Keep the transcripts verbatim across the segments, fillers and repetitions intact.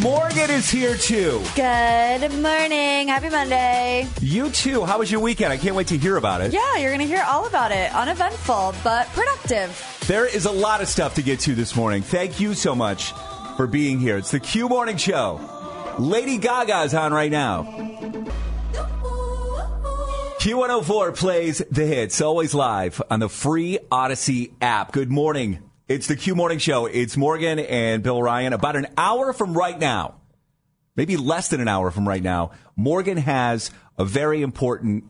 Morgan is here, too. Good morning. Happy Monday. You, too. How was your weekend? I can't wait to hear about it. Yeah, you're going to hear all about it. Uneventful, but productive. There is a lot of stuff to get to this morning. Thank you so much for being here. It's the Q Morning Show. Lady Gaga's on right now. Q one oh four plays the hits, always live on the free Odyssey app. Good morning. It's the Q Morning Show. It's Morgan and Bill Ryan. About an hour from right now, maybe less than an hour from right now, Morgan has a very important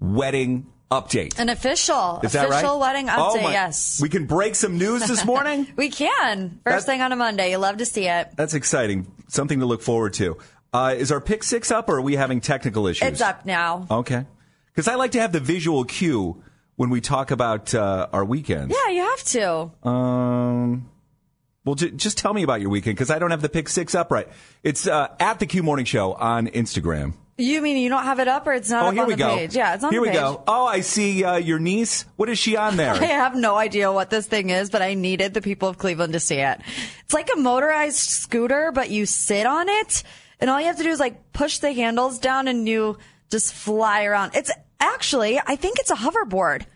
wedding update. An official, Is official that right? wedding update, oh yes. We can break some news this morning? We can. First that's, thing on a Monday. You love to see it. That's exciting. Something to look forward to. Uh, is our pick six up, or are we having technical issues? It's up now. Okay. Because I like to have the visual cue when we talk about uh, our weekends. Yeah, you have to. Um, well, j- just tell me about your weekend, because I don't have the pick six up right. It's uh, at the Q Morning Show on Instagram. You mean you don't have it up, or it's not oh, up here on we the go. Page? Yeah, it's on here the page. Here we go. Oh, I see uh, your niece. What is she on there? I have no idea what this thing is, but I needed the people of Cleveland to see it. It's like a motorized scooter, but you sit on it, and all you have to do is like push the handles down, and you just fly around. It's actually, I think it's a hoverboard.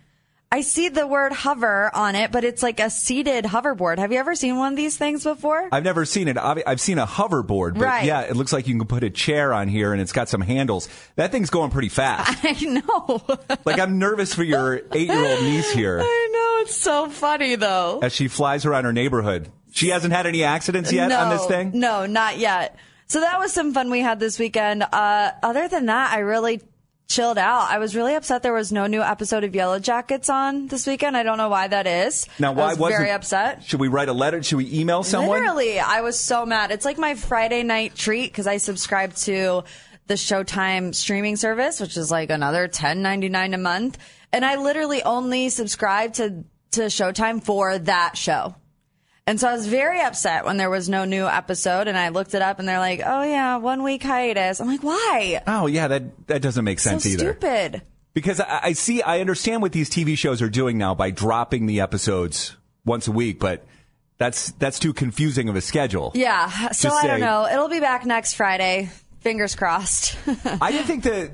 I see the word hover on it, but it's like a seated hoverboard. Have you ever seen one of these things before? I've never seen it. I've seen a hoverboard, but right. Yeah, it looks like you can put a chair on here, and it's got some handles. That thing's going pretty fast. I know. Like, I'm nervous for your eight-year-old niece here. I know. It's so funny, though. As she flies around her neighborhood. She hasn't had any accidents yet no, on this thing? No, not yet. So that was some fun we had this weekend. Uh, other than that, I really chilled out. I was really upset there was no new episode of Yellow Jackets on this weekend. I don't know why that is. Now, why I was very upset. Should we write a letter? Should we email someone? Literally, I was so mad. It's like my Friday night treat, because I subscribe to the Showtime streaming service, which is like another ten ninety-nine a month, and I literally only subscribe to to Showtime for that show. And so I was very upset when there was no new episode, and I looked it up, and they're like, oh, yeah, one week hiatus. I'm like, why? Oh, yeah, that that doesn't make sense so either. Stupid. Because I, I see, I understand what these T V shows are doing now by dropping the episodes once a week, but that's that's too confusing of a schedule. Yeah, so Just I say, don't know. It'll be back next Friday. Fingers crossed. I didn't think the,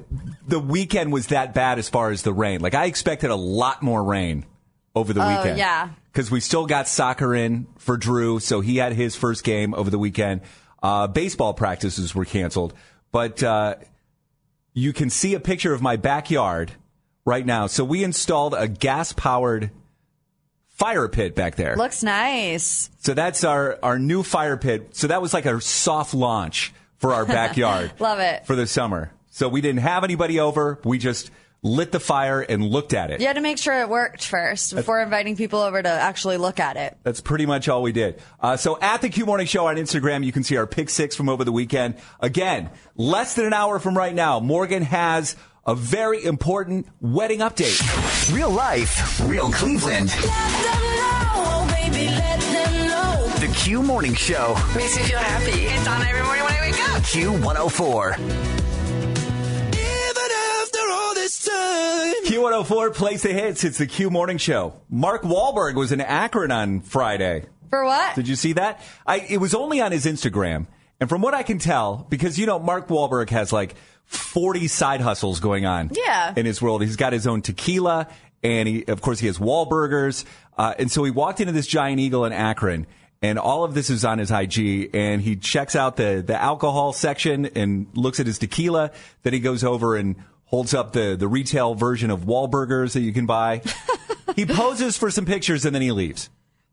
the weekend was that bad as far as the rain. Like, I expected a lot more rain over the oh, weekend. Yeah. Because we still got soccer in for Drew, so he had his first game over the weekend. Uh, baseball practices were canceled. But uh, you can see a picture of my backyard right now. So we installed a gas-powered fire pit back there. Looks nice. So that's our, our new fire pit. So that was like a soft launch for our backyard. Love it. For the summer. So we didn't have anybody over. We just lit the fire and looked at it. You had to make sure it worked first before that's, inviting people over to actually look at it. That's pretty much all we did. Uh, so at the Q Morning Show on Instagram, you can see our pick six from over the weekend. Again, less than an hour from right now, Morgan has a very important wedding update. Real life, real Cleveland. Let them know, baby, let them know. The Q Morning Show. Makes me feel happy. It's on every morning when I wake up. Q one oh four. Q one oh four plays the hits. It's the Q Morning Show. Mark Wahlberg was in Akron on Friday. For what? Did you see that? I, it was only on his Instagram. And from what I can tell, because, you know, Mark Wahlberg has like forty side hustles going on yeah. in his world. He's got his own tequila. And, he, of course, he has Wahlburgers. Uh, and so he walked into this Giant Eagle in Akron. And all of this is on his I G, and he checks out the, the alcohol section and looks at his tequila. Then he goes over and holds up the, the retail version of Wahlburgers that you can buy. He poses for some pictures, and then he leaves.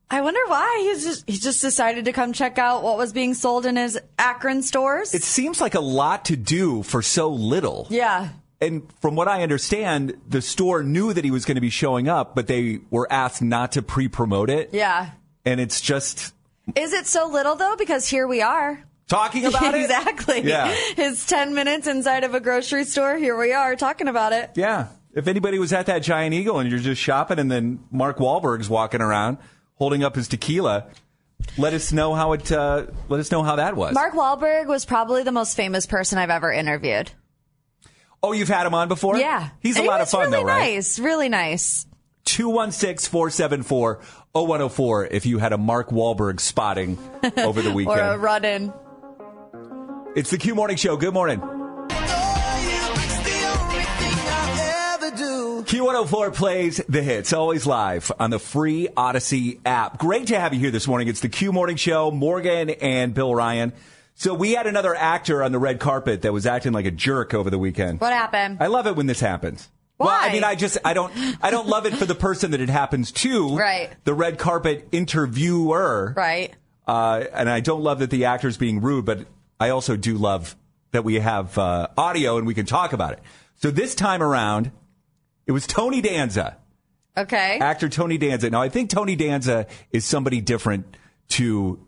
I wonder why. He's just, he just decided to come check out what was being sold in his Akron stores. It seems like a lot to do for so little. Yeah. And from what I understand, the store knew that he was going to be showing up, but they were asked not to pre-promote it. Yeah. And it's just... Is it so little, though? Because here we are. Talking about it? Exactly. Yeah. His ten minutes inside of a grocery store. Here we are talking about it. Yeah. If anybody was at that Giant Eagle and you're just shopping and then Mark Wahlberg's walking around holding up his tequila, let us know how it. Uh, let us know how that was. Mark Wahlberg was probably the most famous person I've ever interviewed. Oh, you've had him on before? Yeah. He's and a he lot of fun, really though, right? Nice. Really nice. two one six, four seven four, oh one oh four if you had a Mark Wahlberg spotting over the weekend. Or a run-in. It's the Q Morning Show. Good morning. Oh, yeah, it's the only thing I ever do. Q one oh four plays the hits, always live on the free Odyssey app. Great to have you here this morning. It's the Q Morning Show, Morgan and Bill Ryan. So we had another actor on the red carpet that was acting like a jerk over the weekend. What happened? I love it when this happens. Why? Well, I mean, I just, I don't, I don't love it for the person that it happens to. Right. The red carpet interviewer. Right. Uh, and I don't love that the actor's being rude, but I also do love that we have uh, audio and we can talk about it. So this time around, it was Tony Danza. Okay. Actor Tony Danza. Now, I think Tony Danza is somebody different to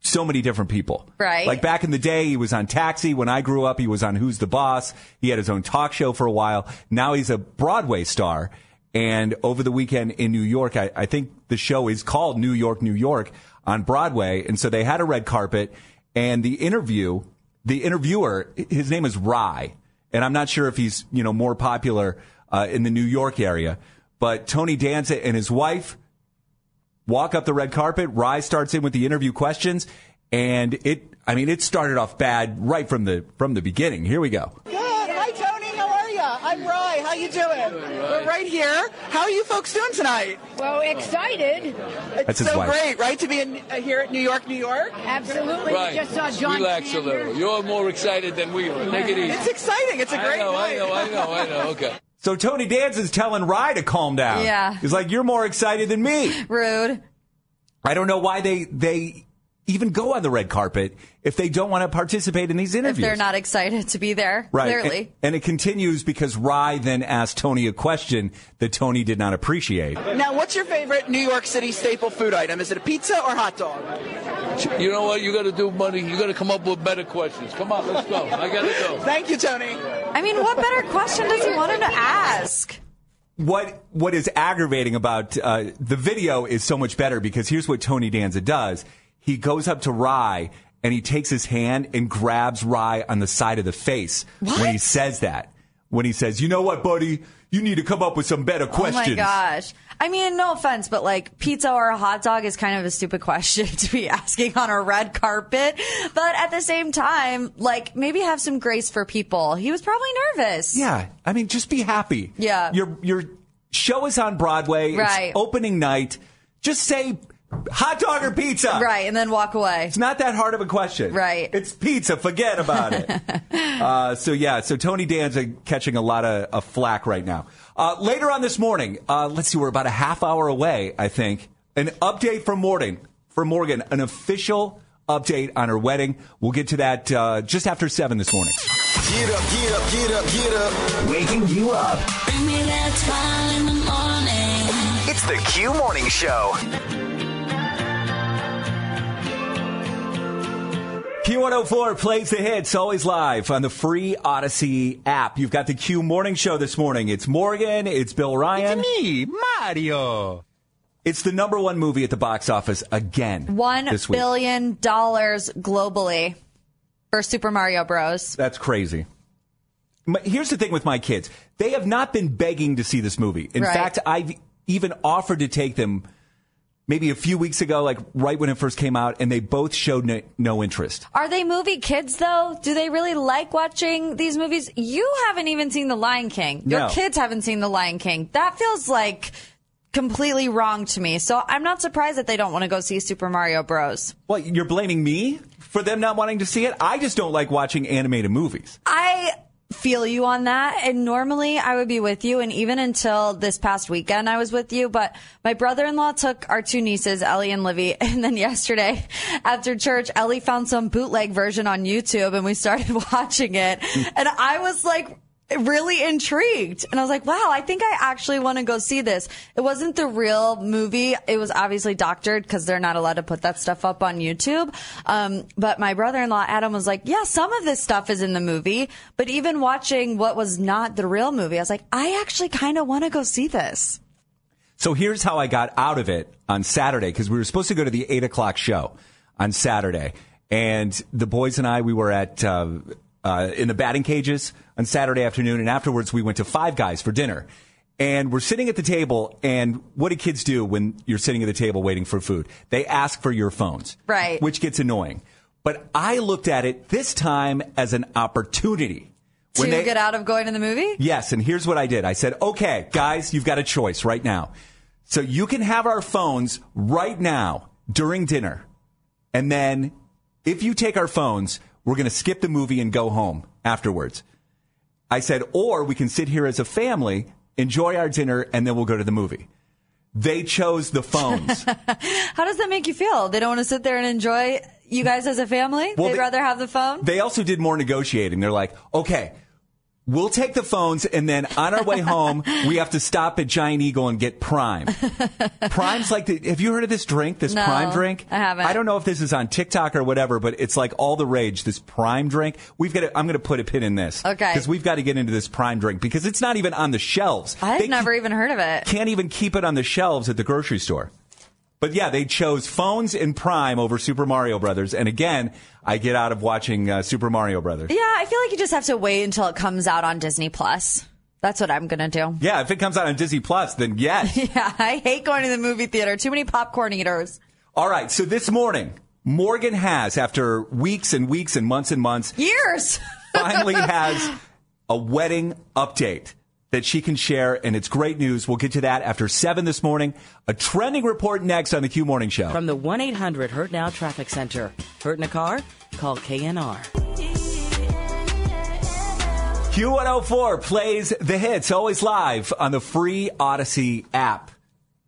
so many different people. Right. Like back in the day, he was on Taxi. When I grew up, he was on Who's the Boss. He had his own talk show for a while. Now he's a Broadway star. And over the weekend in New York, I, I think the show is called New York, New York on Broadway. And so they had a red carpet and the interview, the interviewer, his name is Rye. And I'm not sure if he's, you know, more popular uh, in the New York area, but Tony Danza and his wife walk up the red carpet. Rye starts in with the interview questions, and it—I mean—it started off bad right from the from the beginning. Here we go. Good. Hi, Tony. How are you? I'm Rye. How you doing? doing We're right here. How are you folks doing tonight? Well, excited. That's it's so wife. Great, right, to be in, uh, here at New York, New York. Absolutely. Right. We just saw John. Relax Sanders. A little. You're more excited than we were. Take it easy. It's exciting. It's a great. I know. Night. I know. I know. I know. Okay. So Tony Danza's telling Rye to calm down. Yeah. He's like, you're more excited than me. Rude. I don't know why they they even go on the red carpet if they don't want to participate in these interviews. If they're not excited to be there, right. Clearly. And, and it continues because Rye then asked Tony a question that Tony did not appreciate. Now, what's your favorite New York City staple food item? Is it a pizza or hot dog? You know what? You got to do money. You got to come up with better questions. Come on, let's go. I got to go. Thank you, Tony. I mean, what better question does he want him to ask? What What is aggravating about uh, the video is so much better because here's what Tony Danza does. He goes up to Rye and he takes his hand and grabs Rye on the side of the face what? when he says that. When he says, you know what, buddy? You need to come up with some better questions. Oh, my gosh. I mean, no offense, but, like, pizza or a hot dog is kind of a stupid question to be asking on a red carpet. But at the same time, like, maybe have some grace for people. He was probably nervous. Yeah. I mean, just be happy. Yeah. Your your show is on Broadway. Right. It's opening night. Just say hot dog or pizza. Right. And then walk away. It's not that hard of a question. Right. It's pizza. Forget about it. uh, so, yeah. So Tony Danza catching a lot of, of flack right now. Uh, later on this morning, uh, let's see, we're about a half hour away, I think. An update from Morgan, from Morgan, an official update on her wedding. We'll get to that uh, just after seven this morning. Get up, get up, get up, get up. Waking you up. Bring me that smile in the morning. It's the Q Morning Show. Q one oh four plays the hits, always live on the free Odyssey app. You've got the Q Morning Show this morning. It's Morgan, it's Bill Ryan. It's me, Mario. It's the number one movie at the box office again. One billion dollars globally for Super Mario Bros. That's crazy. Here's the thing with my kids. They have not been begging to see this movie. In right. fact, I've even offered to take them maybe a few weeks ago, like right when it first came out, and they both showed no, no interest. Are they movie kids, though? Do they really like watching these movies? You haven't even seen The Lion King. Your no. kids haven't seen The Lion King. That feels like completely wrong to me. So I'm not surprised that they don't want to go see Super Mario Bros. Well, you're blaming me for them not wanting to see it? I just don't like watching animated movies. I feel you on that. And normally I would be with you. And even until this past weekend, I was with you. But my brother-in-law took our two nieces, Ellie and Livy. And then yesterday after church, Ellie found some bootleg version on YouTube and we started watching it. And I was like really intrigued. And I was like, wow, I think I actually want to go see this. It wasn't the real movie. It was obviously doctored because they're not allowed to put that stuff up on YouTube. Um, but my brother-in-law, Adam, was like, yeah, some of this stuff is in the movie. But even watching what was not the real movie, I was like, I actually kind of want to go see this. So here's how I got out of it on Saturday, because we were supposed to go to the eight o'clock show on Saturday. And the boys and I, we were at uh, uh, in the batting cages on Saturday afternoon, and afterwards we went to Five Guys for dinner. And we're sitting at the table, and what do kids do when you're sitting at the table waiting for food? They ask for your phones. Right. Which gets annoying. But I looked at it this time as an opportunity. To when they, get out of going to the movie? Yes, and here's what I did. I said, okay, guys, you've got a choice right now. So you can have our phones right now during dinner, and then if you take our phones, we're going to skip the movie and go home afterwards. I said, or we can sit here as a family, enjoy our dinner, and then we'll go to the movie. They chose the phones. How does that make you feel? They don't want to sit there and enjoy you guys as a family? Well, They'd they, rather have the phone? They also did more negotiating. They're like, okay, we'll take the phones, and then on our way home, we have to stop at Giant Eagle and get Prime. Prime's like, the, have you heard of this drink, this no, Prime drink? I haven't. I don't know if this is on TikTok or whatever, but it's like all the rage, this Prime drink. We've got. To, I'm going to put a pin in this. Okay. Because we've got to get into this Prime drink, because it's not even on the shelves. I've they never keep, even heard of it. Can't even keep it on the shelves at the grocery store. But yeah, they chose phones and Prime over Super Mario Brothers. And again, I get out of watching uh, Super Mario Brothers. Yeah, I feel like you just have to wait until it comes out on Disney Plus. That's what I'm going to do. Yeah, if it comes out on Disney Plus, then yes. Yeah, I hate going to the movie theater. Too many popcorn eaters. All right, so this morning, Morgan has, after weeks and weeks and months and months. Years. Finally has a wedding update that she can share, and it's great news. We'll get to that after seven this morning. A trending report next on the Q Morning Show. From the one eight hundred Hurt Now Traffic Center. Hurt in a car? Call K N R. Q one oh four plays the hits, always live on the free Odyssey app.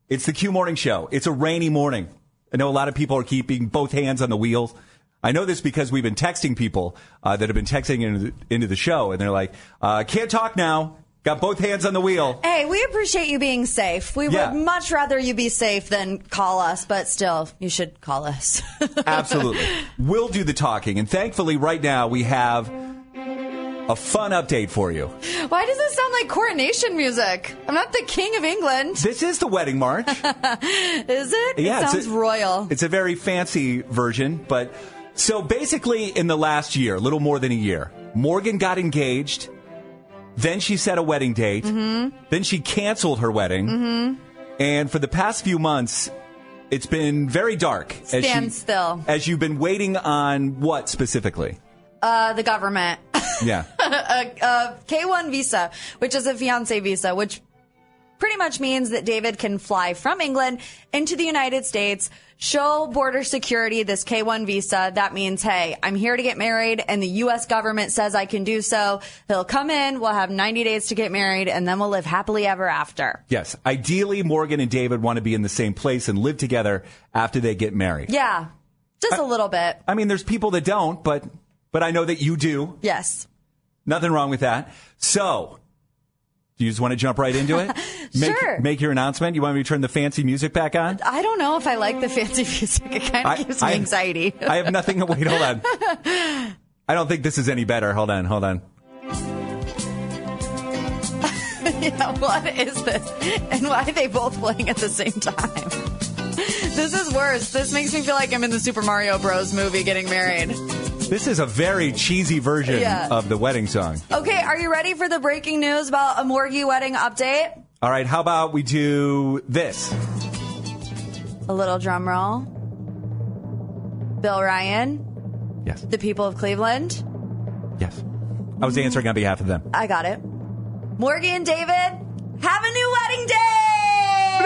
It's the Q Morning Show. It's a rainy morning. I know a lot of people are keeping both hands on the wheel. I know this because we've been texting people uh, that have been texting into the, into the show, and they're like, uh, can't talk now. Got both hands on the wheel. Hey, we appreciate you being safe. We yeah. would much rather you be safe than call us, but still, you should call us. Absolutely. We'll do the talking. And thankfully, right now, we have a fun update for you. Why does this sound like coronation music? I'm not the King of England. This is the wedding march. Is it? Yeah, it sounds it's a, royal. It's a very fancy version. But so basically, in the last year, a little more than a year, Morgan got engaged. Then she set a wedding date. Mm-hmm. Then she canceled her wedding. Mm-hmm. And for the past few months, it's been very dark. Stand as she, still. As you've been waiting on what specifically? Uh, the government. Yeah. a, a K one visa, which is a fiancé visa, which pretty much means that David can fly from England into the United States, show border security this K one visa. That means, hey, I'm here to get married, and the U S government says I can do so. He'll come in, we'll have ninety days to get married, and then we'll live happily ever after. Yes. Ideally, Morgan and David want to be in the same place and live together after they get married. Yeah. Just I, a little bit. I mean, there's people that don't, but but I know that you do. Yes. Nothing wrong with that. So, do you just want to jump right into it? Make, sure. Make your announcement. You want me to turn the fancy music back on? I don't know if I like the fancy music. It kind of I, gives me I, anxiety. I have nothing to wait. Hold on. I don't think this is any better. Hold on. Hold on. Yeah, what is this? And why are they both playing at the same time? This is worse. This makes me feel like I'm in the Super Mario Bros. Movie getting married. This is a very cheesy version yeah. of the wedding song. Okay, are you ready for the breaking news about a Morgie wedding update? All right, how about we do this? A little drum roll. Bill Ryan. Yes. The people of Cleveland. Yes. I was answering on behalf of them. I got it. Morgan and David, have a new wedding day!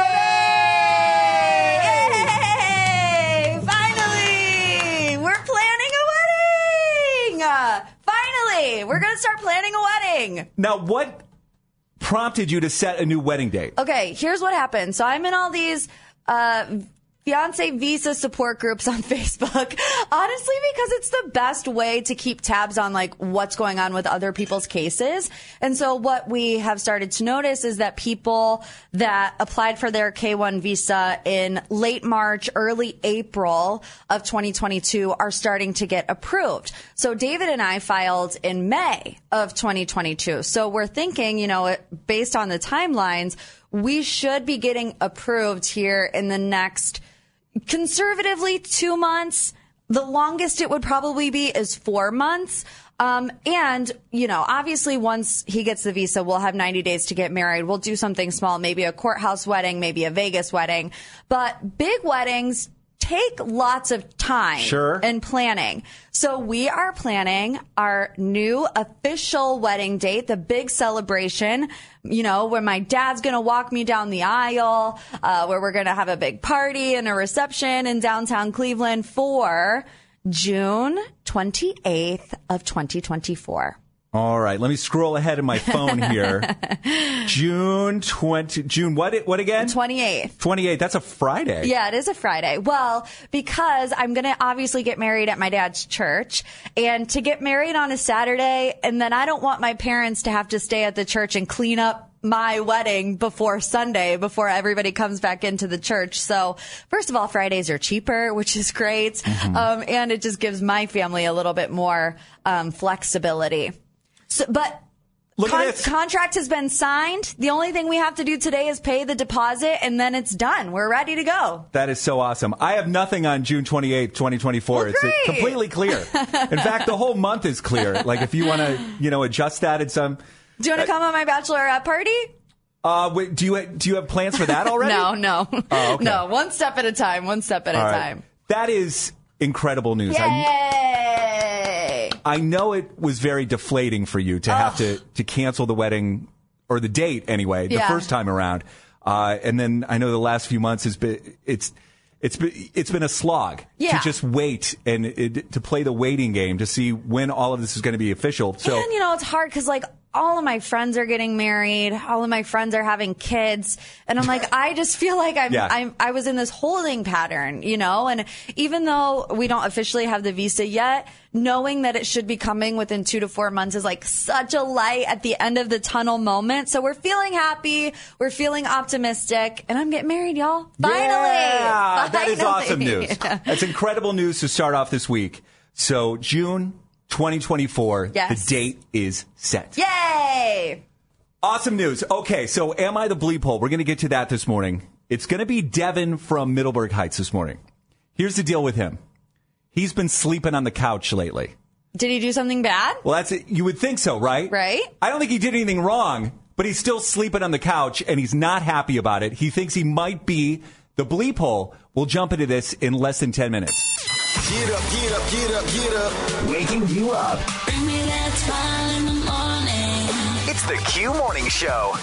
Yay! Finally! We're planning a wedding! Uh, finally! We're going to start planning a wedding! Now, what prompted you to set a new wedding date? Okay, here's what happened. So I'm in all these... Uh, Fiance Visa support groups on Facebook, honestly, because it's the best way to keep tabs on like what's going on with other people's cases. And so what we have started to notice is that people that applied for their K one visa in late March, early April of twenty twenty-two are starting to get approved. So David and I filed in May of twenty twenty-two. So we're thinking, you know, based on the timelines, we should be getting approved here in the next conservatively two months. The longest it would probably be is four months. Um, and, you know, obviously once he gets the visa, we'll have ninety days to get married. We'll do something small, maybe a courthouse wedding, maybe a Vegas wedding. But big weddings take lots of time sure. and planning. So we are planning our new official wedding date, the big celebration, you know, where my dad's going to walk me down the aisle, uh, where we're going to have a big party and a reception in downtown Cleveland for June twenty-eighth of twenty twenty-four. All right, let me scroll ahead in my phone here. June twentieth. June what? What again? twenty-eighth. twenty-eighth. That's a Friday. Yeah, it is a Friday. Well, because I'm going to obviously get married at my dad's church, and to get married on a Saturday, and then I don't want my parents to have to stay at the church and clean up my wedding before Sunday, before everybody comes back into the church. So first of all, Fridays are cheaper, which is great, mm-hmm. um, and it just gives my family a little bit more um, flexibility. So, but con- contract has been signed. The only thing we have to do today is pay the deposit, and then it's done. We're ready to go. That is so awesome. I have nothing on June twenty-eighth, twenty twenty-four. Well, it's a, completely clear. In fact, the whole month is clear. Like if you want to, you know, adjust that in some. Do you want to uh, come on my bachelorette party? Uh, wait, do you do you have plans for that already? No, no, oh, okay. no. One step at a time. One step at All a right. time. That is incredible news. Yay! I, I know it was very deflating for you to Ugh. have to, to cancel the wedding, or the date anyway, the yeah. first time around. Uh, and then I know the last few months has been, it's, it's been, it's been a slog yeah. to just wait and it, to play the waiting game to see when all of this is going to be official. So, and you know, it's hard because like all of my friends are getting married. All of my friends are having kids. And I'm like, I just feel like I'm, yeah. I'm, I was in this holding pattern, you know, and even though we don't officially have the visa yet, knowing that it should be coming within two to four months is like such a light at the end of the tunnel moment. So we're feeling happy. We're feeling optimistic. And I'm getting married, y'all. Finally. Yeah, Finally. That is awesome news. Yeah. That's incredible news to start off this week. So June twenty twenty-four, yes. the date is set. Yay! Awesome news. Okay, so am I the bleep hole? We're going to get to that this morning. It's going to be Devin from Middleburg Heights this morning. Here's the deal with him. He's been sleeping on the couch lately. Did he do something bad? Well, that's it. You would think so, right? Right. I don't think he did anything wrong, but he's still sleeping on the couch, and he's not happy about it. He thinks he might be the bleep hole. We'll jump into this in less than ten minutes. Get up, get up, get up, get up. Waking you up. Bring me that smile in the morning. It's the Q Morning Show.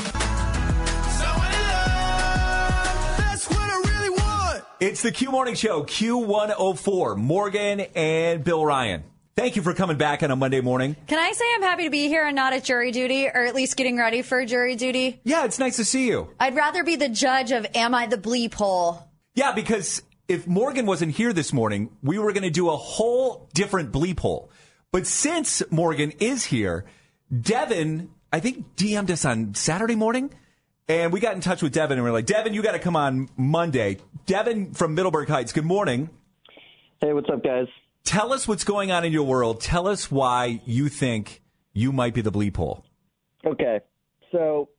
It's the Q Morning Show, Q one oh four, Morgan and Bill Ryan. Thank you for coming back on a Monday morning. Can I say I'm happy to be here and not at jury duty, or at least getting ready for jury duty? Yeah, it's nice to see you. I'd rather be the judge of am I the bleep hole? Yeah, because if Morgan wasn't here this morning, we were going to do a whole different bleep hole. But since Morgan is here, Devin, I think, D M'd us on Saturday morning. And we got in touch with Devin, and we were like, Devin, you got to come on Monday. Devin from Middleburg Heights, good morning. Hey, what's up, guys? Tell us what's going on in your world. Tell us why you think you might be the bleep hole. Okay. So,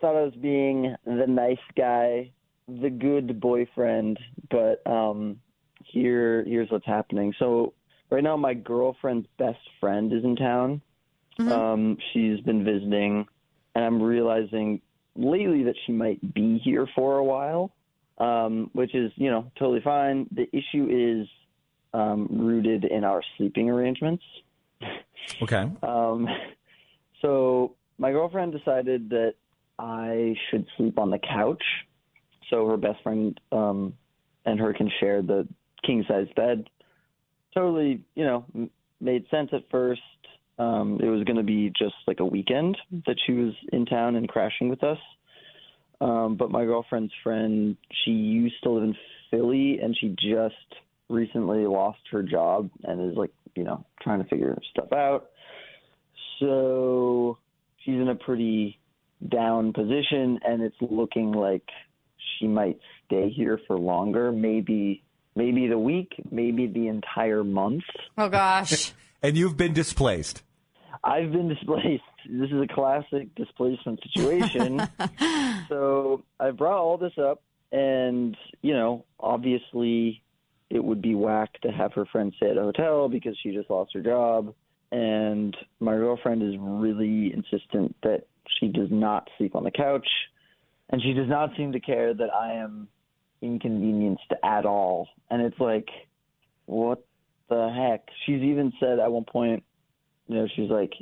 thought I was being the nice guy, the good boyfriend, but um, here, here's what's happening. So, right now, my girlfriend's best friend is in town. Mm-hmm. Um, she's been visiting, and I'm realizing lately that she might be here for a while, um, which is, you know, totally fine. The issue is um, rooted in our sleeping arrangements. Okay. um, so my girlfriend decided that I should sleep on the couch, so her best friend um, and her can share the king-size bed. Totally, you know, m- made sense at first. Um, it was going to be just like a weekend that she was in town and crashing with us. Um, but my girlfriend's friend, she used to live in Philly, and she just recently lost her job and is like, you know, trying to figure stuff out. So she's in a pretty down position, and it's looking like she might stay here for longer, maybe maybe the week, maybe the entire month. Oh, gosh. And you've been displaced. I've been displaced. This is a classic displacement situation. So I brought all this up, and, you know, obviously it would be whack to have her friend stay at a hotel because she just lost her job. And my girlfriend is really insistent that she does not sleep on the couch, and she does not seem to care that I am inconvenienced at all. And it's like, what the heck? She's even said at one point, you know, she's like,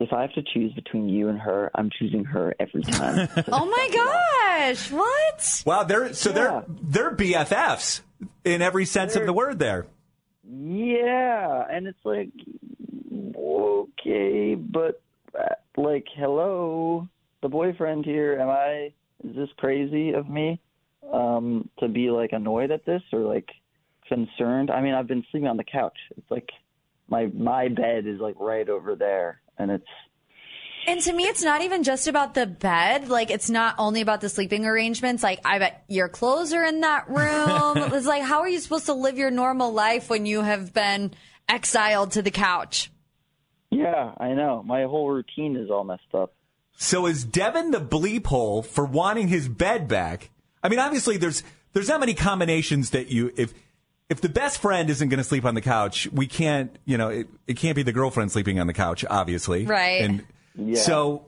if I have to choose between you and her, I'm choosing her every time. So oh my gosh, what? Wow, they're so yeah. they're they're B F Fs in every sense they're, of the word there. Yeah, and it's like, okay, but like, hello, the boyfriend here, am I, is this crazy of me um, to be like annoyed at this or like concerned? I mean, I've been sleeping on the couch. It's like my my bed is like right over there, and it's and to me it's not even just about the bed. Like, it's not only about the sleeping arrangements. Like, I bet your clothes are in that room. It's like, how are you supposed to live your normal life when you have been exiled to the couch? Yeah, I know. My whole routine is all messed up. So is Devin the bleep hole for wanting his bed back? I mean, obviously there's there's not many combinations that you if If the best friend isn't going to sleep on the couch, we can't, you know, it, it can't be the girlfriend sleeping on the couch, obviously. Right. And yeah. So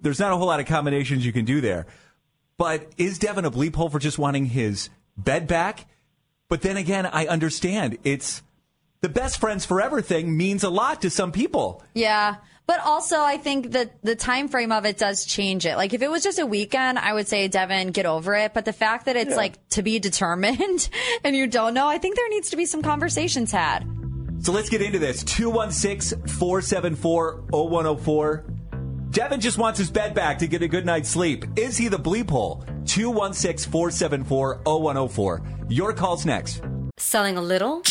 there's not a whole lot of combinations you can do there. But is Devin a bleep hole for just wanting his bed back? But then again, I understand. It's the best friends forever thing means a lot to some people. Yeah. But also, I think that the time frame of it does change it. Like, if it was just a weekend, I would say, Devin, get over it. But the fact that it's, yeah. like, to be determined and you don't know, I think there needs to be some conversations had. So let's get into this. two one six, four seven four, zero one zero four. Devin just wants his bed back to get a good night's sleep. Is he the bleep hole? two one six, four seven four, zero one zero four. Your call's next. Selling a little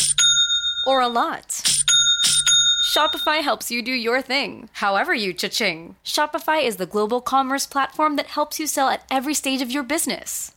or a lot? Shopify helps you do your thing, however you cha-ching. Shopify is the global commerce platform that helps you sell at every stage of your business.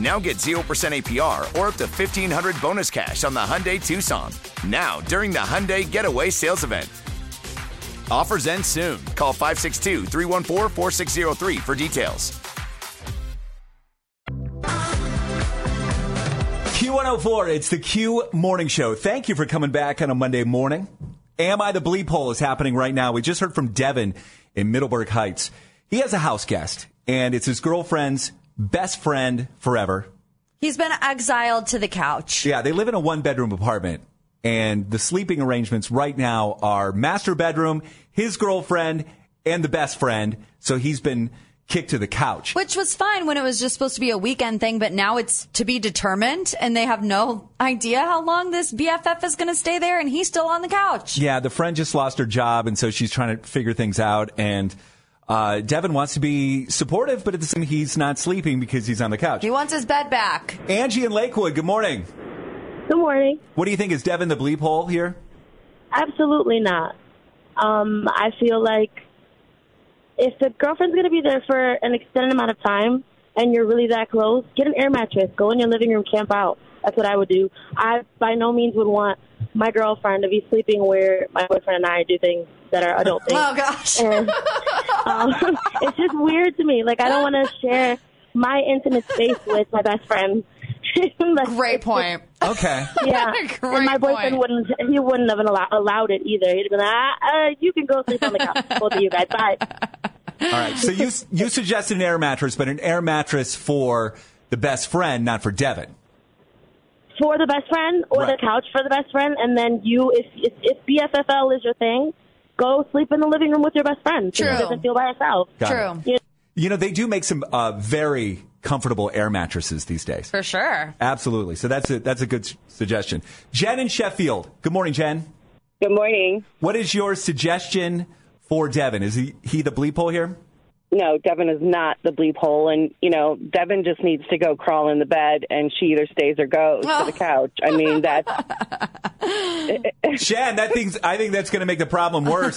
Now get zero percent A P R or up to fifteen hundred dollars bonus cash on the Hyundai Tucson. Now, during the Hyundai Getaway Sales Event. Offers end soon. Call five six two, three one four, four six zero three for details. Q one oh four, it's the Q Morning Show. Thank you for coming back on a Monday morning. Am I the Bleep Hole is happening right now. We just heard from Devin in Middleburg Heights. He has a house guest, and it's his girlfriend's best friend forever. He's been exiled to the couch. Yeah, they live in a one-bedroom apartment, and the sleeping arrangements right now are master bedroom, his girlfriend, and the best friend. So he's been kicked to the couch. Which was fine when it was just supposed to be a weekend thing, but now it's to be determined, and they have no idea how long this B F F is going to stay there, and he's still on the couch. Yeah, the friend just lost her job, and so she's trying to figure things out, and Uh, Devin wants to be supportive, but at the same time, he's not sleeping because he's on the couch. He wants his bed back. Angie in Lakewood, good morning. Good morning. What do you think? Is Devin the bleep hole here? Absolutely not. Um, I feel like if the girlfriend's going to be there for an extended amount of time and you're really that close, get an air mattress, go in your living room, camp out. That's what I would do. I by no means would want my girlfriend to be sleeping where my boyfriend and I do things that are adult things. Oh, gosh. And, um, it's just weird to me. Like, I don't want to share my intimate space with my best friend. Like, great point. Just, okay. Yeah. Great and my boyfriend point. wouldn't, he wouldn't have allow, allowed it either. He'd have been like, ah, uh, you can go sleep on the couch. Both of you guys. Bye. All right. So you, you suggested an air mattress, but an air mattress for the best friend, not for Devin. For the best friend or right. the couch for the best friend. And then you, if, if, if B F F L is your thing, go sleep in the living room with your best friend. True. She doesn't feel by herself. Got True. You know? you know, they do make some uh, very comfortable air mattresses these days. For sure. Absolutely. So that's a, that's a good su- suggestion. Jen in Sheffield. Good morning, Jen. Good morning. What is your suggestion for Devin? Is he, he the bleep hole here? No, Devin is not the bleep hole. And, you know, Devin just needs to go crawl in the bed, and she either stays or goes oh. to the couch. I mean, that's... Shan, that thing's, I think that's going to make the problem worse.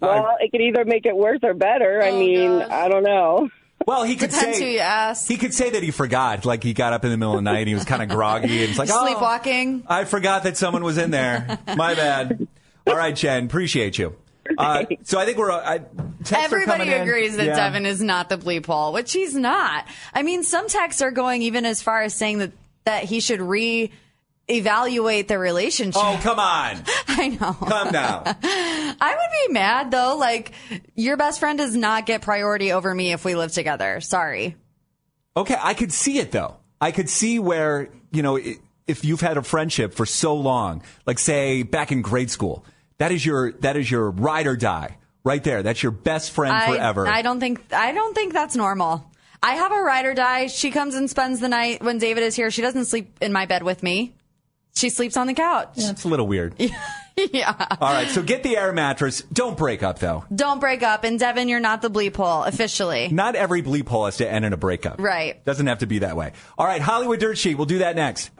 Well, it could either make it worse or better. Oh, I mean, gosh. I don't know. Well, he could Depends say who you ask. He could say that he forgot, like he got up in the middle of the night, and he was kind of groggy, and it's like, oh, sleepwalking. I forgot that someone was in there. My bad. All right, Shan, appreciate you. Uh, so I think we're uh, everybody agrees in. that yeah. Devin is not the bleep hole, which he's not. I mean, some texts are going even as far as saying that, that he should re-evaluate the relationship. Oh, come on. I know. Come now. I would be mad, though. Like, your best friend does not get priority over me if we live together. Sorry. Okay. I could see it, though. I could see where, you know, if you've had a friendship for so long, like, say, back in grade school. That is your that is your ride or die right there. That's your best friend I, forever. I don't think I don't think that's normal. I have a ride or die. She comes and spends the night when David is here. She doesn't sleep in my bed with me. She sleeps on the couch. Yeah, it's a little weird. Yeah, Yeah. All right. So get the air mattress. Don't break up, though. Don't break up. And Devin, you're not the bleep hole officially. Not every bleep hole has to end in a breakup. Right. Doesn't have to be that way. All right. Hollywood Dirt Sheet. We'll do that next.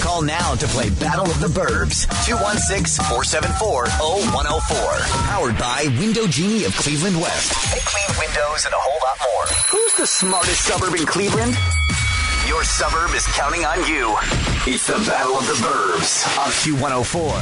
Call now to play Battle of the Burbs. two one six, four seven four, zero one zero four. Powered by Window Genie of Cleveland West. They clean windows and a whole lot more. Who's the smartest suburb in Cleveland? Your suburb is counting on you. It's the Battle of the Burbs on Q one oh four.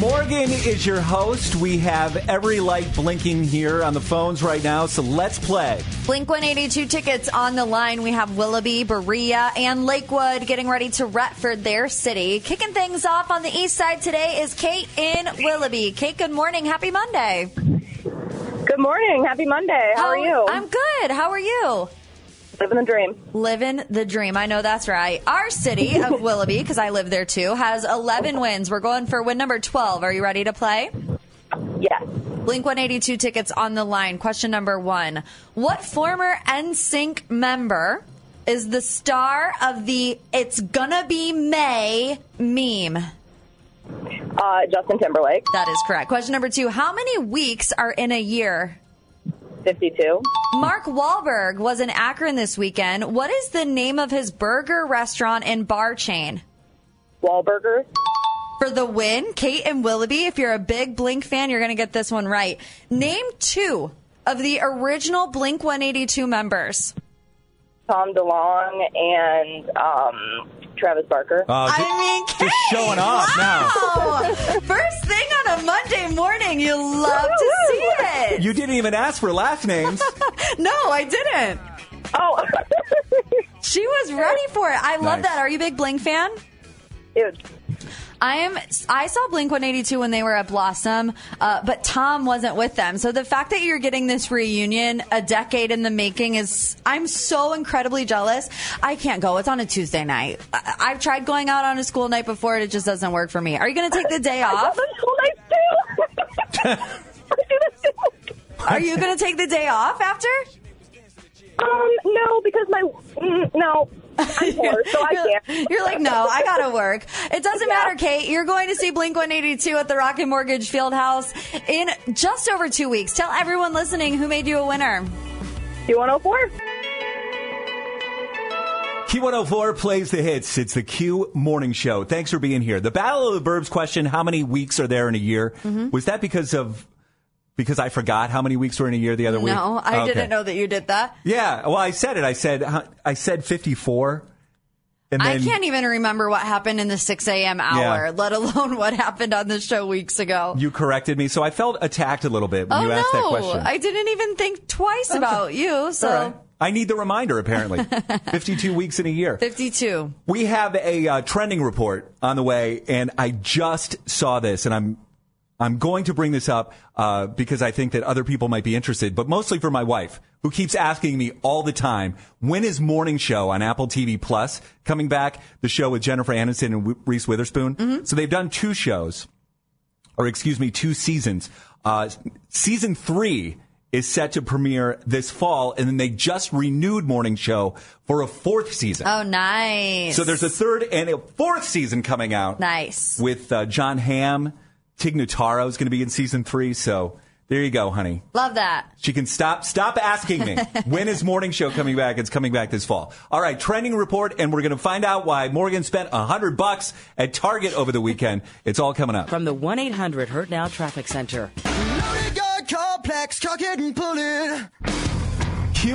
Morgan is your host. We have every light blinking here on the phones right now, so let's play. Blink one eighty-two tickets on the line. We have Willoughby, Berea, and Lakewood getting ready to Retford, their city. Kicking things off on the east side today is Kate in Willoughby. Kate, good morning. Happy Monday. Good morning. Happy Monday. How, How are you? I'm good. How are you? Living the dream. Living the dream. I know that's right. Our city of Willoughby, because I live there too, has eleven wins. We're going for win number twelve. Are you ready to play? Yes. Blink one eighty-two tickets on the line. Question number one. What former N Sync member is the star of the It's Gonna Be May meme? Uh, Justin Timberlake. That is correct. Question number two. How many weeks are in a year? fifty-two. Mark Wahlberg was in Akron this weekend. What is the name of his burger restaurant and bar chain? Wahlburgers. For the win, Kate and Willoughby, if you're a big Blink fan, you're going to get this one right. Name two of the original Blink one eighty-two members. Tom DeLonge and um, Travis Barker. Uh, just, I mean, Kate, just showing off wow. now. First thing on a Monday morning, you love to see it. You didn't even ask for last names. No, I didn't. Oh. She was ready for it. I nice. love that. Are you a big Blink fan? Dude. I am. I saw Blink one eighty-two when they were at Blossom, uh, but Tom wasn't with them. So the fact that you're getting this reunion a decade in the making is, I'm so incredibly jealous. I can't go. It's on a Tuesday night. I, I've tried going out on a school night before. It just doesn't work for me. Are you going to take the day off? I love those school nights too. Are you going to take the day off after? Um, no, because my, mm, no. I'm poor, so I can't. You're like, no, I gotta work. It doesn't yeah. matter, Kate. You're going to see Blink one eighty-two at the Rocket Mortgage Fieldhouse in just over two weeks. Tell everyone listening who made you a winner. Q one oh four. Q one oh four plays the hits. It's the Q Morning Show. Thanks for being here. The Battle of the Burbs question, how many weeks are there in a year? Mm-hmm. Was that because of... Because I forgot how many weeks were in a year the other no, week. No, I okay. didn't know that you did that. Yeah, well, I said it. I said I said fifty-four. And then, I can't even remember what happened in the six a.m. hour, yeah. let alone what happened on the show weeks ago. You corrected me, so I felt attacked a little bit when oh, you asked no. that question. I didn't even think twice okay. about you. So right. I need the reminder, apparently. fifty-two weeks in a year. fifty-two. We have a uh, trending report on the way, and I just saw this, and I'm... I'm going to bring this up uh because I think that other people might be interested, but mostly for my wife, who keeps asking me all the time, when is Morning Show on Apple T V Plus coming back? The show with Jennifer Aniston and w- Reese Witherspoon. Mm-hmm. So they've done two shows, or excuse me, two seasons. Uh Season three is set to premiere this fall, and then they just renewed Morning Show for a fourth season. Oh, nice. So there's a third and a fourth season coming out. Nice. With uh, John Hamm. Tig Notaro is going to be in season three, so there you go, honey. Love that. She can stop stop asking me, when is Morning Show coming back? It's coming back this fall. All right, trending report, and we're going to find out why Morgan spent one hundred bucks at Target over the weekend. It's all coming up. From the one eight hundred Hurt Now Traffic Center. Complex, Q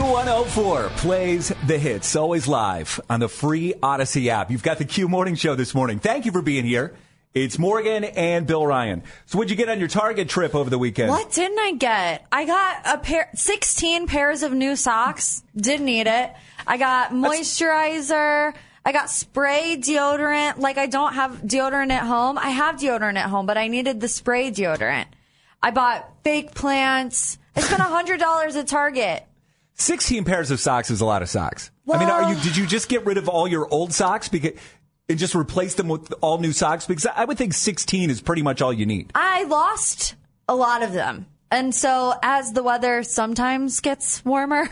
one oh four plays the hits, always live on the free Odyssey app. You've got the Q Morning Show this morning. Thank you for being here. It's Morgan and Bill Ryan. So what'd you get on your Target trip over the weekend? What didn't I get? I got a pair, sixteen pairs of new socks. Didn't need it. I got moisturizer. I got spray deodorant. Like, I don't have deodorant at home. I have deodorant at home, but I needed the spray deodorant. I bought fake plants. I spent one hundred dollars at Target. sixteen pairs of socks is a lot of socks. Well, I mean, are you, did you just get rid of all your old socks? Because... and just replace them with all new socks? Because I would think sixteen is pretty much all you need. I lost a lot of them. And so as the weather sometimes gets warmer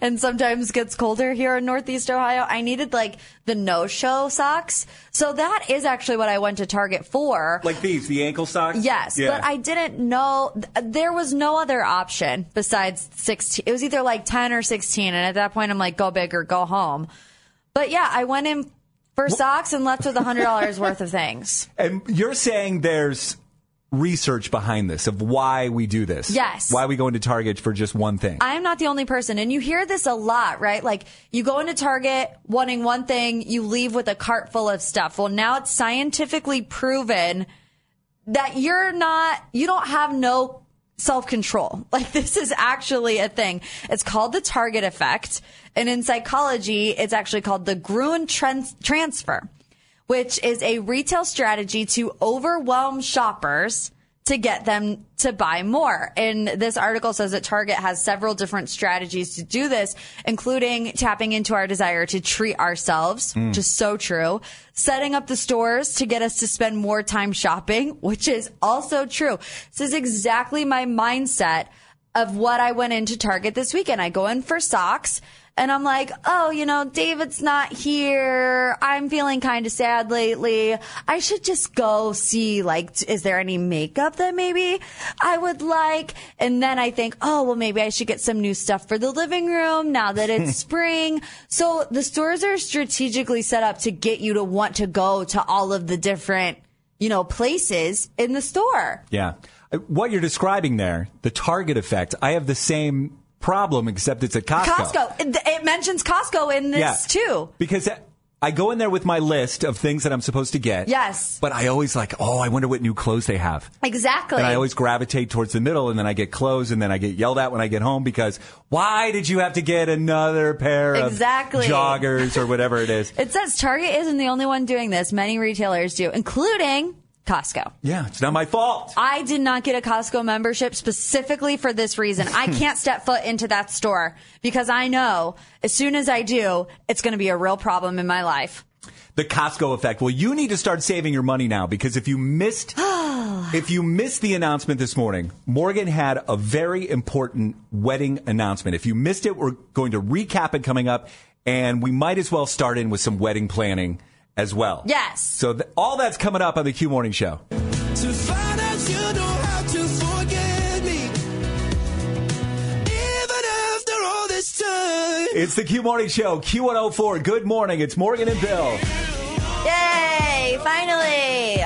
and sometimes gets colder here in Northeast Ohio, I needed like the no-show socks. So that is actually what I went to Target for. Like these, the ankle socks? Yes, yeah. But I didn't know. There was no other option besides sixteen. It was either like ten or sixteen. And at that point, I'm like, go big or go home. But yeah, I went in for what? Socks and left with one hundred dollars worth of things. And you're saying there's research behind this of why we do this. Yes. Why we go into Target for just one thing. I am not the only person. And you hear this a lot, right? Like you go into Target wanting one thing, you leave with a cart full of stuff. Well, now it's scientifically proven that you're not, you don't have no self-control. Like this is actually a thing. It's called the Target effect. And in psychology, it's actually called the Gruen trans- transfer. Which is a retail strategy to overwhelm shoppers to get them to buy more. And this article says that Target has several different strategies to do this, including tapping into our desire to treat ourselves, mm. which is so true, setting up the stores to get us to spend more time shopping, which is also true. This is exactly my mindset of what I went into Target this weekend. I go in for socks. And I'm like, oh, you know, David's not here. I'm feeling kind of sad lately. I should just go see, like, is there any makeup that maybe I would like? And then I think, oh, well, maybe I should get some new stuff for the living room now that it's spring. So the stores are strategically set up to get you to want to go to all of the different, you know, places in the store. Yeah. What you're describing there, the Target effect, I have the same problem, except it's at Costco. Costco. It, it mentions Costco in this yeah, too. Because I go in there with my list of things that I'm supposed to get. Yes. But I always like, oh, I wonder what new clothes they have. Exactly. And I always gravitate towards the middle, and then I get clothes, and then I get yelled at when I get home because why did you have to get another pair exactly. of joggers or whatever it is? It says Target isn't the only one doing this. Many retailers do, including Costco. Yeah, it's not my fault. I did not get a Costco membership specifically for this reason. I can't step foot into that store because I know as soon as I do, it's going to be a real problem in my life. The Costco effect. Well, you need to start saving your money now because if you missed if you missed the announcement this morning, Morgan had a very important wedding announcement. If you missed it, we're going to recap it coming up, and we might as well start in with some wedding planning as well. Yes. So th- all that's coming up on the Q Morning Show. To find out you don't have to forget me, even after all this time. It's the Q Morning Show, Q one oh four. Good morning. It's Morgan and Bill. Yay! Finally!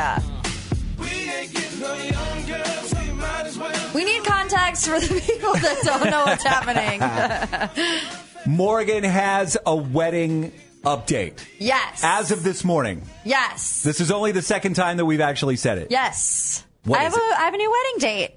We need context for the people that don't know what's happening. Morgan has a wedding update. Yes. As of this morning. Yes. This is only the second time that we've actually said it. Yes. What I have is a, it? I have a new wedding date.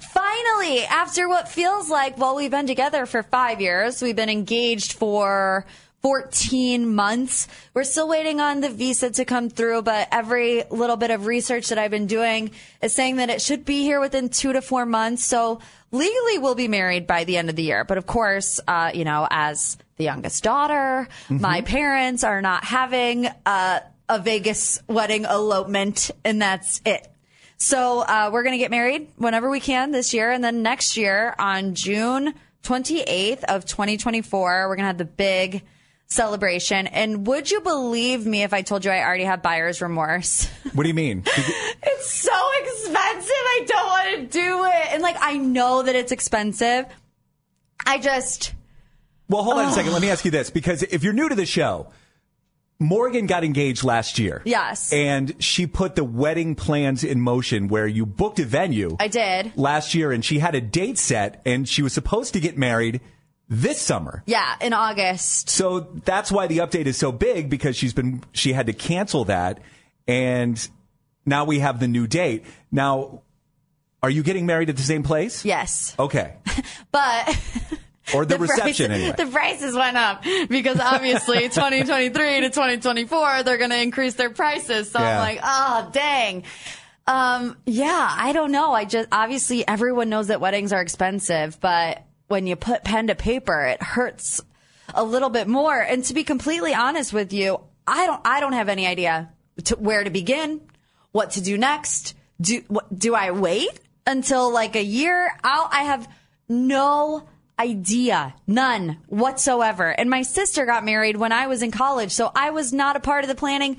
Finally, after what feels like, well, we've been together for five years. We've been engaged for fourteen months. We're still waiting on the visa to come through, but every little bit of research that I've been doing is saying that it should be here within two to four months. So legally, we'll be married by the end of the year. But of course, uh, you know, as the youngest daughter, mm-hmm. my parents are not having uh, a Vegas wedding elopement, and that's it. So uh, we're going to get married whenever we can this year. And then next year on June twenty-eighth of twenty twenty-four, we're going to have the big celebration. And would you believe me if I told you I already have buyer's remorse? What do you mean? It's so expensive. I don't want to do it. And like, I know that it's expensive. I just... Well, hold on oh. a second. Let me ask you this, because if you're new to the show, Morgan got engaged last year. Yes. And she put the wedding plans in motion where you booked a venue. I did. Last year, and she had a date set, and she was supposed to get married this summer. Yeah, in August. So that's why the update is so big, because she's been she had to cancel that, and now we have the new date. Now, are you getting married at the same place? Yes. Okay. But... Or the, the reception, price, anyway. The prices went up because obviously twenty twenty-three to twenty twenty-four, they're going to increase their prices. So yeah. I'm like, oh, dang. Um, yeah, I don't know. I just obviously everyone knows that weddings are expensive, but when you put pen to paper, it hurts a little bit more. And to be completely honest with you, I don't I don't have any idea to, where to begin, what to do next. Do what, do I wait? until like a year out. I have no idea. None whatsoever. And my sister got married when I was in college, so I was not a part of the planning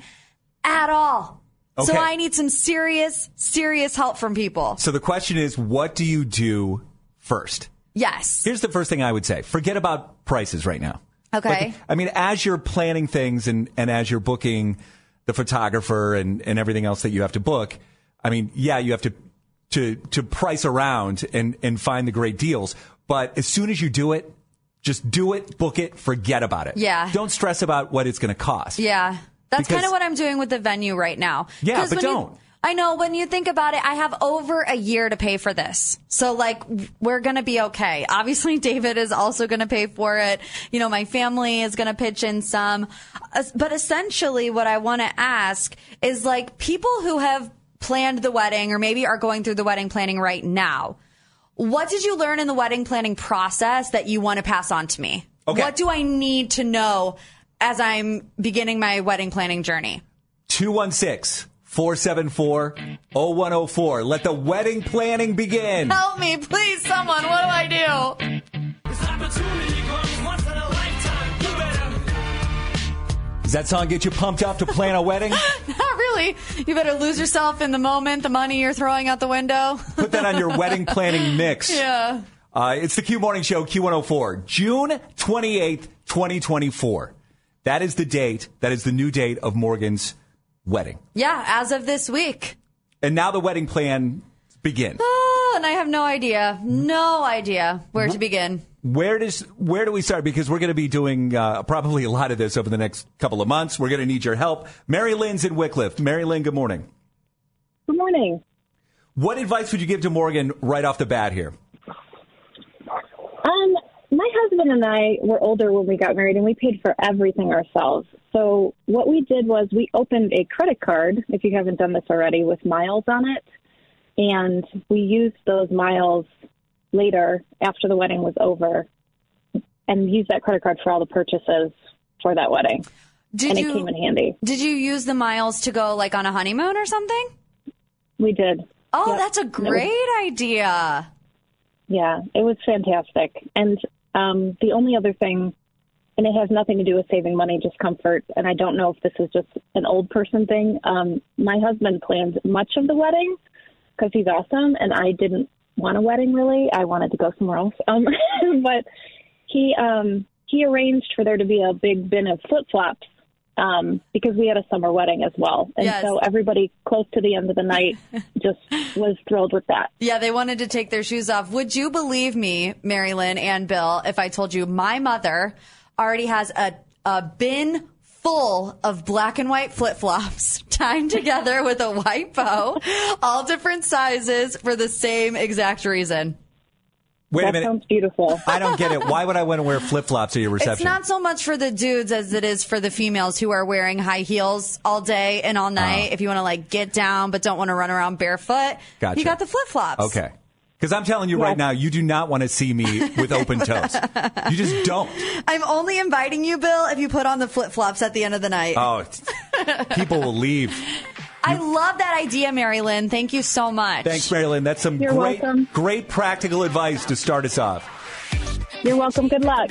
at all. Okay. So I need some serious, serious help from people. So the question is, what do you do first? Yes. Here's the first thing I would say. Forget about prices right now. Okay. Like, I mean, as you're planning things and, and as you're booking the photographer and, and everything else that you have to book, I mean, yeah, you have to to to price around and, and find the great deals. But as soon as you do it, just do it, book it, forget about it. Yeah. Don't stress about what it's going to cost. Yeah. That's kind of what I'm doing with the venue right now. Yeah, but don't. You, I know. When you think about it, I have over a year to pay for this. So, like, we're going to be okay. Obviously, David is also going to pay for it. You know, my family is going to pitch in some. But essentially, what I want to ask is, like, people who have planned the wedding or maybe are going through the wedding planning right now, what did you learn in the wedding planning process that you want to pass on to me? Okay. What do I need to know as I'm beginning my wedding planning journey? two one six, four seven four, zero one zero four. Let the wedding planning begin. Help me, please, someone. What do I do? Does that song get you pumped up to plan a wedding? Not really. You better lose yourself in the moment, the money you're throwing out the window. Put that on your wedding planning mix. Yeah. Uh, it's the Q Morning Show, Q one oh four, June twenty-eighth, twenty twenty-four. That is the date. That is the new date of Morgan's wedding. Yeah, as of this week. And now the wedding plan begins. Oh, and I have no idea, no idea where to begin. Where does where do we start? Because we're going to be doing uh, probably a lot of this over the next couple of months. We're going to need your help. Mary Lynn's in Wickliffe. Mary Lynn, good morning. Good morning. What advice would you give to Morgan right off the bat here? Um. My husband and I were older when we got married, and we paid for everything ourselves. So what we did was we opened a credit card, if you haven't done this already, with miles on it. And we used those miles later after the wedding was over and used that credit card for all the purchases for that wedding. Did and you, it came in handy. Did you use the miles to go like on a honeymoon or something? We did. Oh, yep. That's a great was, idea. Yeah, it was fantastic. And Um, the only other thing, and it has nothing to do with saving money, just comfort, and I don't know if this is just an old person thing. Um, my husband planned much of the wedding because he's awesome, and I didn't want a wedding, really. I wanted to go somewhere else. Um, but he um, he arranged for there to be a big bin of flip-flops um, because we had a summer wedding as well. And yes. So everybody close to the end of the night just was thrilled with that. Yeah, they wanted to take their shoes off. Would you believe me, Mary Lynn and Bill, if I told you my mother already has a, a bin full of black and white flip-flops tied together with a white bow, all different sizes for the same exact reason? Wait that a minute. Sounds beautiful. I don't get it. Why would I want to wear flip-flops at your reception? It's not so much for the dudes as it is for the females who are wearing high heels all day and all night. Uh, if you want to, like, get down but don't want to run around barefoot, gotcha. You got the flip-flops. Okay. Because I'm telling you yeah. right now, you do not want to see me with open toes. You just don't. I'm only inviting you, Bill, if you put on the flip-flops at the end of the night. Oh, people will leave. I love that idea, Mary Lynn. Thank you so much. Thanks, Mary Lynn. That's some You're great, welcome. great practical advice to start us off. You're welcome. Good luck.